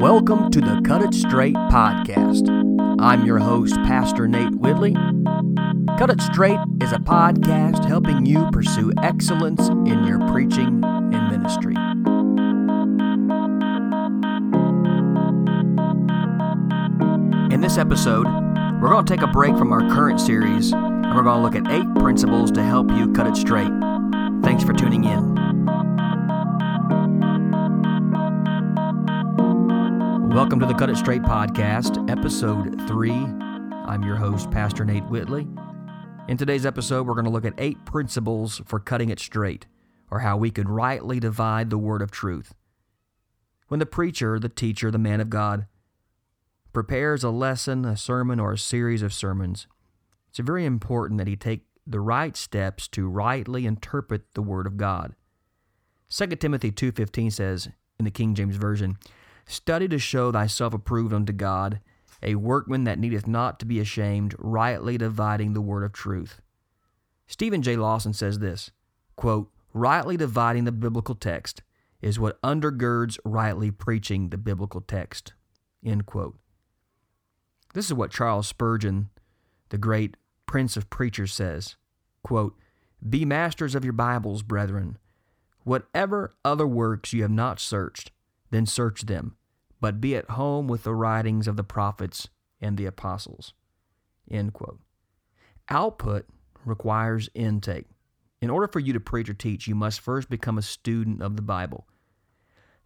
Welcome to the Cut It Straight podcast. I'm your host, Pastor Nate Whitley. Cut It Straight is a podcast helping you pursue excellence in your preaching and ministry. In this episode, we're going to take a break from our current series, and we're going to look at 8 principles to help you cut it straight. Thanks for tuning in. Welcome to the Cut It Straight podcast, episode 3. I'm your host, Pastor Nate Whitley. In today's episode, we're going to look at 8 principles for cutting it straight, or how we could rightly divide the word of truth. When the preacher, the teacher, the man of God prepares a lesson, a sermon, or a series of sermons, it's very important that he take the right steps to rightly interpret the word of God. 2 Timothy 2:15 says, in the King James Version, "Study to show thyself approved unto God, a workman that needeth not to be ashamed, rightly dividing the word of truth." Stephen J. Lawson says this, quote, "Rightly dividing the biblical text is what undergirds rightly preaching the biblical text," end quote. This is what Charles Spurgeon, the great prince of preachers, says, quote, "Be masters of your Bibles, brethren. Whatever other works you have not searched, then search them, but be at home with the writings of the prophets and the apostles," end quote. Output requires intake. In order for you to preach or teach, you must first become a student of the Bible.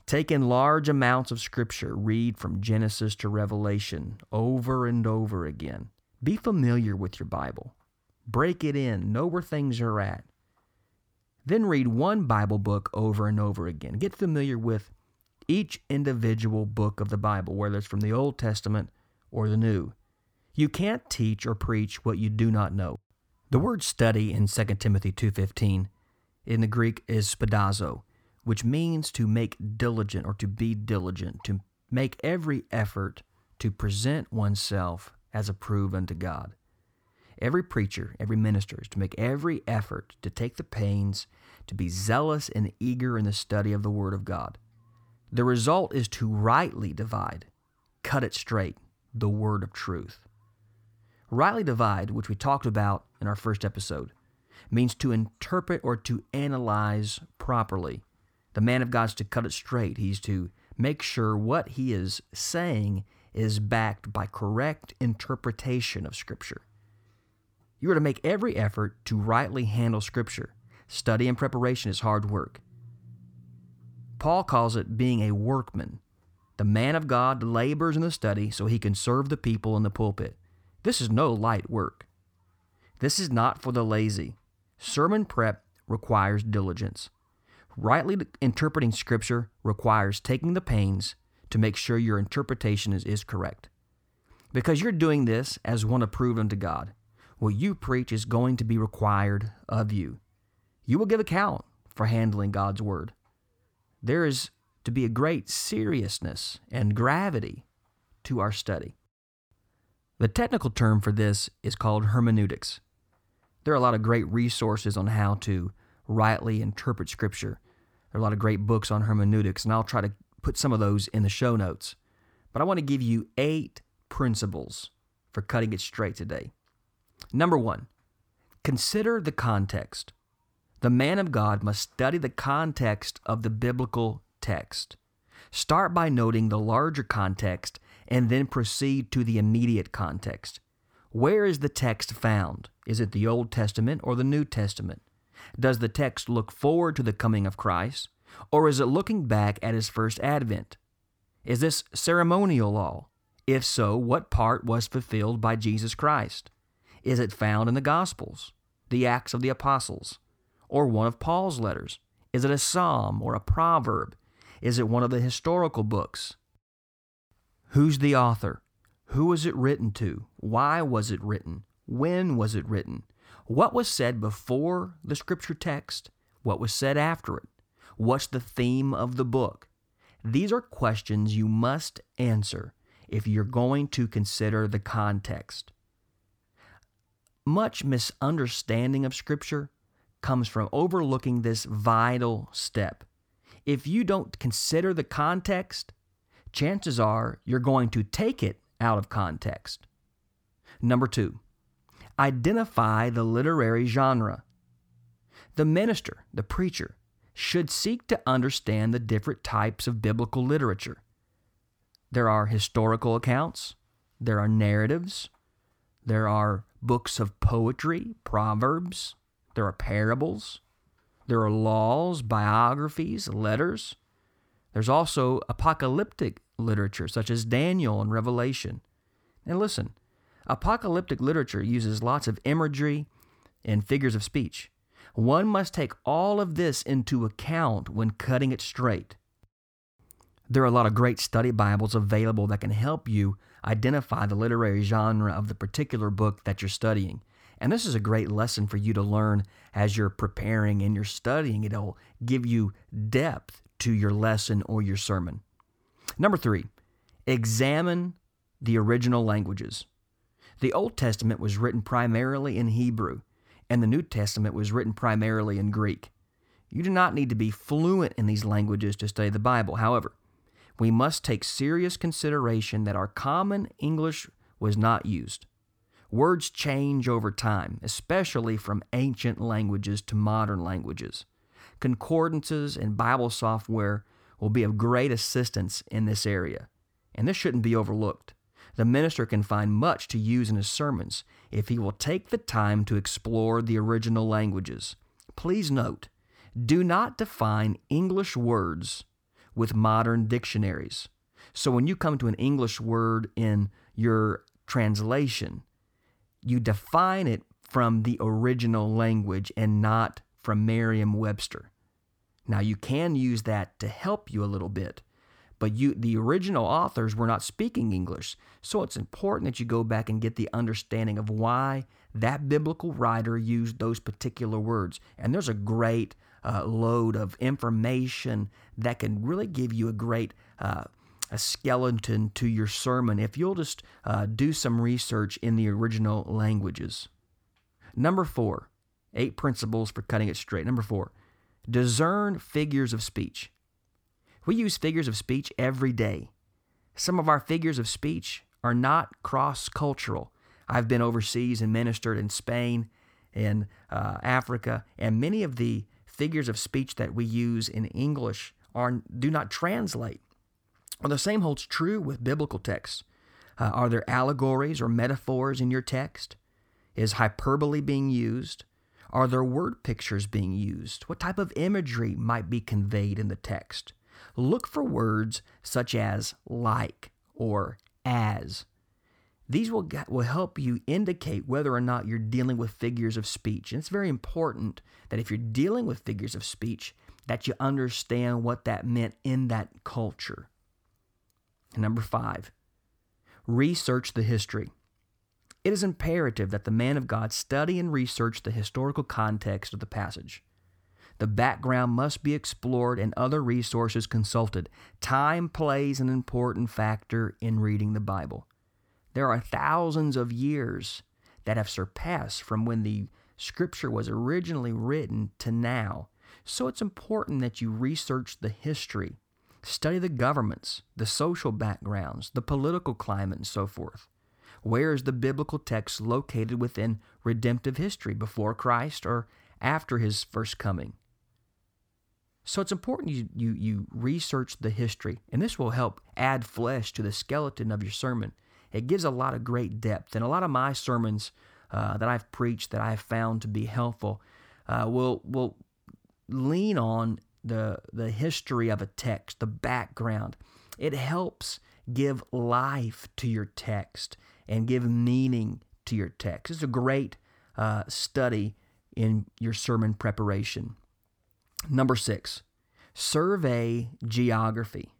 Take in large amounts of Scripture. Read from Genesis to Revelation over and over again. Be familiar with your Bible. Break it in. Know where things are at. Then read one Bible book over and over again. Get familiar with each individual book of the Bible, whether it's from the Old Testament or the New. You can't teach or preach what you do not know. The word study in 2 Timothy 2:15 in the Greek is spoudazo, which means to make diligent or to be diligent, to make every effort to present oneself as approved unto God. Every preacher, every minister is to make every effort to take the pains to be zealous and eager in the study of the Word of God. The result is to rightly divide, cut it straight, the word of truth. Rightly divide, which we talked about in our first episode, means to interpret or to analyze properly. The man of God's to cut it straight. He's to make sure what he is saying is backed by correct interpretation of Scripture. You are to make every effort to rightly handle Scripture. Study and preparation is hard work. Paul calls it being a workman. The man of God labors in the study so he can serve the people in the pulpit. This is no light work. This is not for the lazy. Sermon prep requires diligence. Rightly interpreting Scripture requires taking the pains to make sure your interpretation is correct. Because you're doing this as one approved unto God, what you preach is going to be required of you. You will give account for handling God's word. There is to be a great seriousness and gravity to our study. The technical term for this is called hermeneutics. There are a lot of great resources on how to rightly interpret Scripture. There are a lot of great books on hermeneutics, and I'll try to put some of those in the show notes. But I want to give you 8 principles for cutting it straight today. Number 1, consider the context. The man of God must study the context of the biblical text. Start by noting the larger context and then proceed to the immediate context. Where is the text found? Is it the Old Testament or the New Testament? Does the text look forward to the coming of Christ, or is it looking back at his first advent? Is this ceremonial law? If so, what part was fulfilled by Jesus Christ? Is it found in the Gospels, the Acts of the Apostles, or one of Paul's letters? Is it a psalm or a proverb? Is it one of the historical books? Who's the author? Who was it written to? Why was it written? When was it written? What was said before the Scripture text? What was said after it? What's the theme of the book? These are questions you must answer if you're going to consider the context. Much misunderstanding of Scripture comes from overlooking this vital step. If you don't consider the context, chances are you're going to take it out of context. Number two, identify the literary genre. The minister, the preacher, should seek to understand the different types of biblical literature. There are historical accounts, there are narratives, there are books of poetry, proverbs, there are parables, there are laws, biographies, letters. There's also apocalyptic literature such as Daniel and Revelation. And listen, apocalyptic literature uses lots of imagery and figures of speech. One must take all of this into account when cutting it straight. There are a lot of great study Bibles available that can help you identify the literary genre of the particular book that you're studying. And this is a great lesson for you to learn as you're preparing and you're studying. It'll give you depth to your lesson or your sermon. Number three, examine the original languages. The Old Testament was written primarily in Hebrew, and the New Testament was written primarily in Greek. You do not need to be fluent in these languages to study the Bible. However, we must take serious consideration that our common English was not used. Words change over time, especially from ancient languages to modern languages. Concordances and Bible software will be of great assistance in this area, and this shouldn't be overlooked. The minister can find much to use in his sermons if he will take the time to explore the original languages. Please note, do not define English words with modern dictionaries. So when you come to an English word in your translation, you define it from the original language and not from Merriam-Webster. Now, you can use that to help you a little bit, but the original authors were not speaking English, so it's important that you go back and get the understanding of why that biblical writer used those particular words. And there's a great load of information that can really give you a great a skeleton to your sermon if you'll just do some research in the original languages. Number four, 8 principles for cutting it straight. Number four, discern figures of speech. We use figures of speech every day. Some of our figures of speech are not cross-cultural. I've been overseas and ministered in Spain and Africa, and many of the figures of speech that we use in English do not translate. Well, the same holds true with biblical texts. Are there allegories or metaphors in your text? Is hyperbole being used? Are there word pictures being used? What type of imagery might be conveyed in the text? Look for words such as like or as. These will help you indicate whether or not you're dealing with figures of speech. And it's very important that if you're dealing with figures of speech, that you understand what that meant in that culture. And number five, research the history. It is imperative that the man of God study and research the historical context of the passage. The background must be explored and other resources consulted. Time plays an important factor in reading the Bible. There are thousands of years that have surpassed from when the Scripture was originally written to now. So it's important that you research the history, study the governments, the social backgrounds, the political climate, and so forth. Where is the biblical text located within redemptive history, before Christ or after His first coming? So it's important you research the history, and this will help add flesh to the skeleton of your sermon. It gives a lot of great depth, and a lot of my sermons that I've preached that I've found to be helpful will lean on the history of a text, the background. It helps give life to your text and give meaning to your text. It's a great study in your sermon preparation. Number six, survey geography.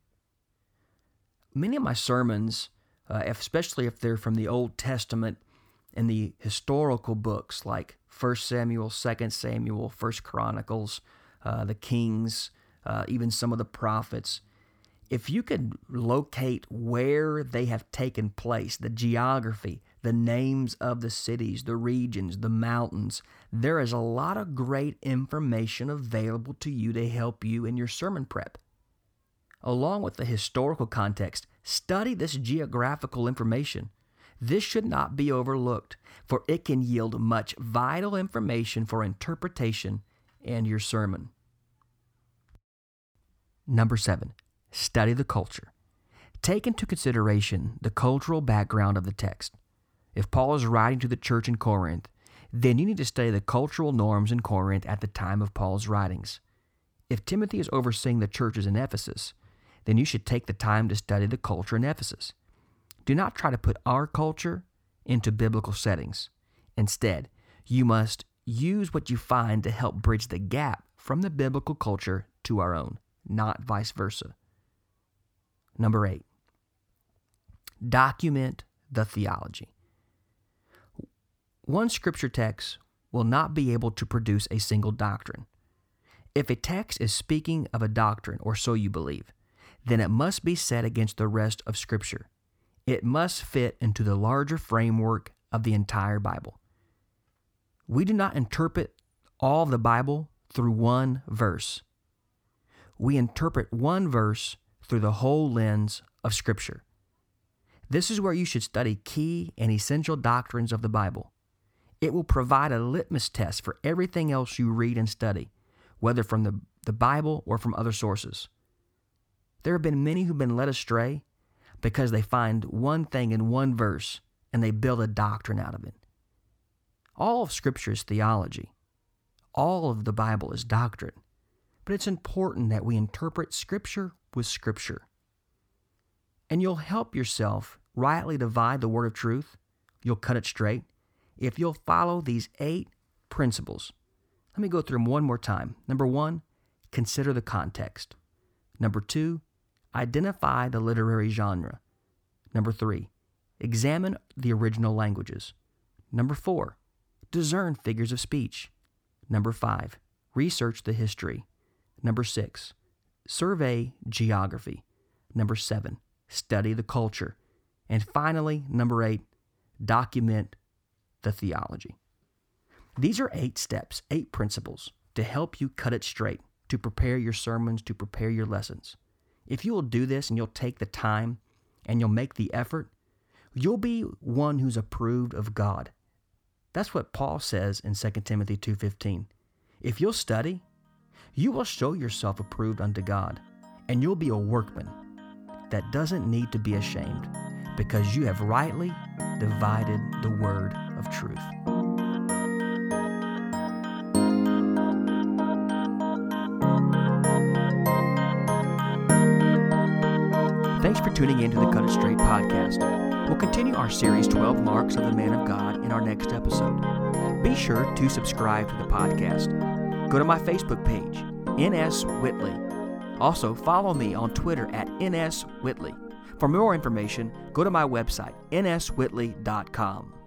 Many of my sermons, especially if they're from the Old Testament and the historical books like 1 Samuel, 2 Samuel, 1 Chronicles, the Kings, even some of the prophets, if you could locate where they have taken place, the geography, the names of the cities, the regions, the mountains, there is a lot of great information available to you to help you in your sermon prep. along with the historical context. Study this geographical information. This should not be overlooked, for it can yield much vital information for interpretation and your sermon. Number 7, study the culture. Take into consideration the cultural background of the text. If Paul is writing to the church in Corinth, then you need to study the cultural norms in Corinth at the time of Paul's writings. If Timothy is overseeing the churches in Ephesus, then you should take the time to study the culture in Ephesus. Do not try to put our culture into biblical settings. Instead, you must use what you find to help bridge the gap from the biblical culture to our own, not vice versa. Number 8, document the theology. One scripture text will not be able to produce a single doctrine. If a text is speaking of a doctrine, or so you believe, then it must be set against the rest of Scripture. It must fit into the larger framework of the entire Bible. We do not interpret all of the Bible through one verse. We interpret one verse through the whole lens of Scripture. This is where you should study key and essential doctrines of the Bible. It will provide a litmus test for everything else you read and study, whether from the Bible or from other sources. There have been many who've been led astray because they find one thing in one verse and they build a doctrine out of it. All of Scripture is theology. All of the Bible is doctrine. But it's important that we interpret Scripture with Scripture. And you'll help yourself rightly divide the word of truth. You'll cut it straight if you'll follow these 8 principles. Let me go through them one more time. Number 1, consider the context. Number 2, identify the literary genre. Number 3, examine the original languages. Number 4, discern figures of speech. Number 5, research the history. Number 6, survey geography. Number 7, study the culture. And finally, number 8, document the theology. These are 8 steps, 8 principles to help you cut it straight, to prepare your sermons, to prepare your lessons. If you will do this and you'll take the time and you'll make the effort, you'll be one who's approved of God. That's what Paul says in 2 Timothy 2:15. If you'll study, you will show yourself approved unto God, and you'll be a workman that doesn't need to be ashamed because you have rightly divided the word of truth. Thanks for tuning in to the Cut It Straight podcast. We'll continue our series, 12 Marks of the Man of God, in our next episode. Be sure to subscribe to the podcast. Go to my Facebook page, NS Whitley. Also, follow me on Twitter at NS Whitley. For more information, go to my website, nswhitley.com.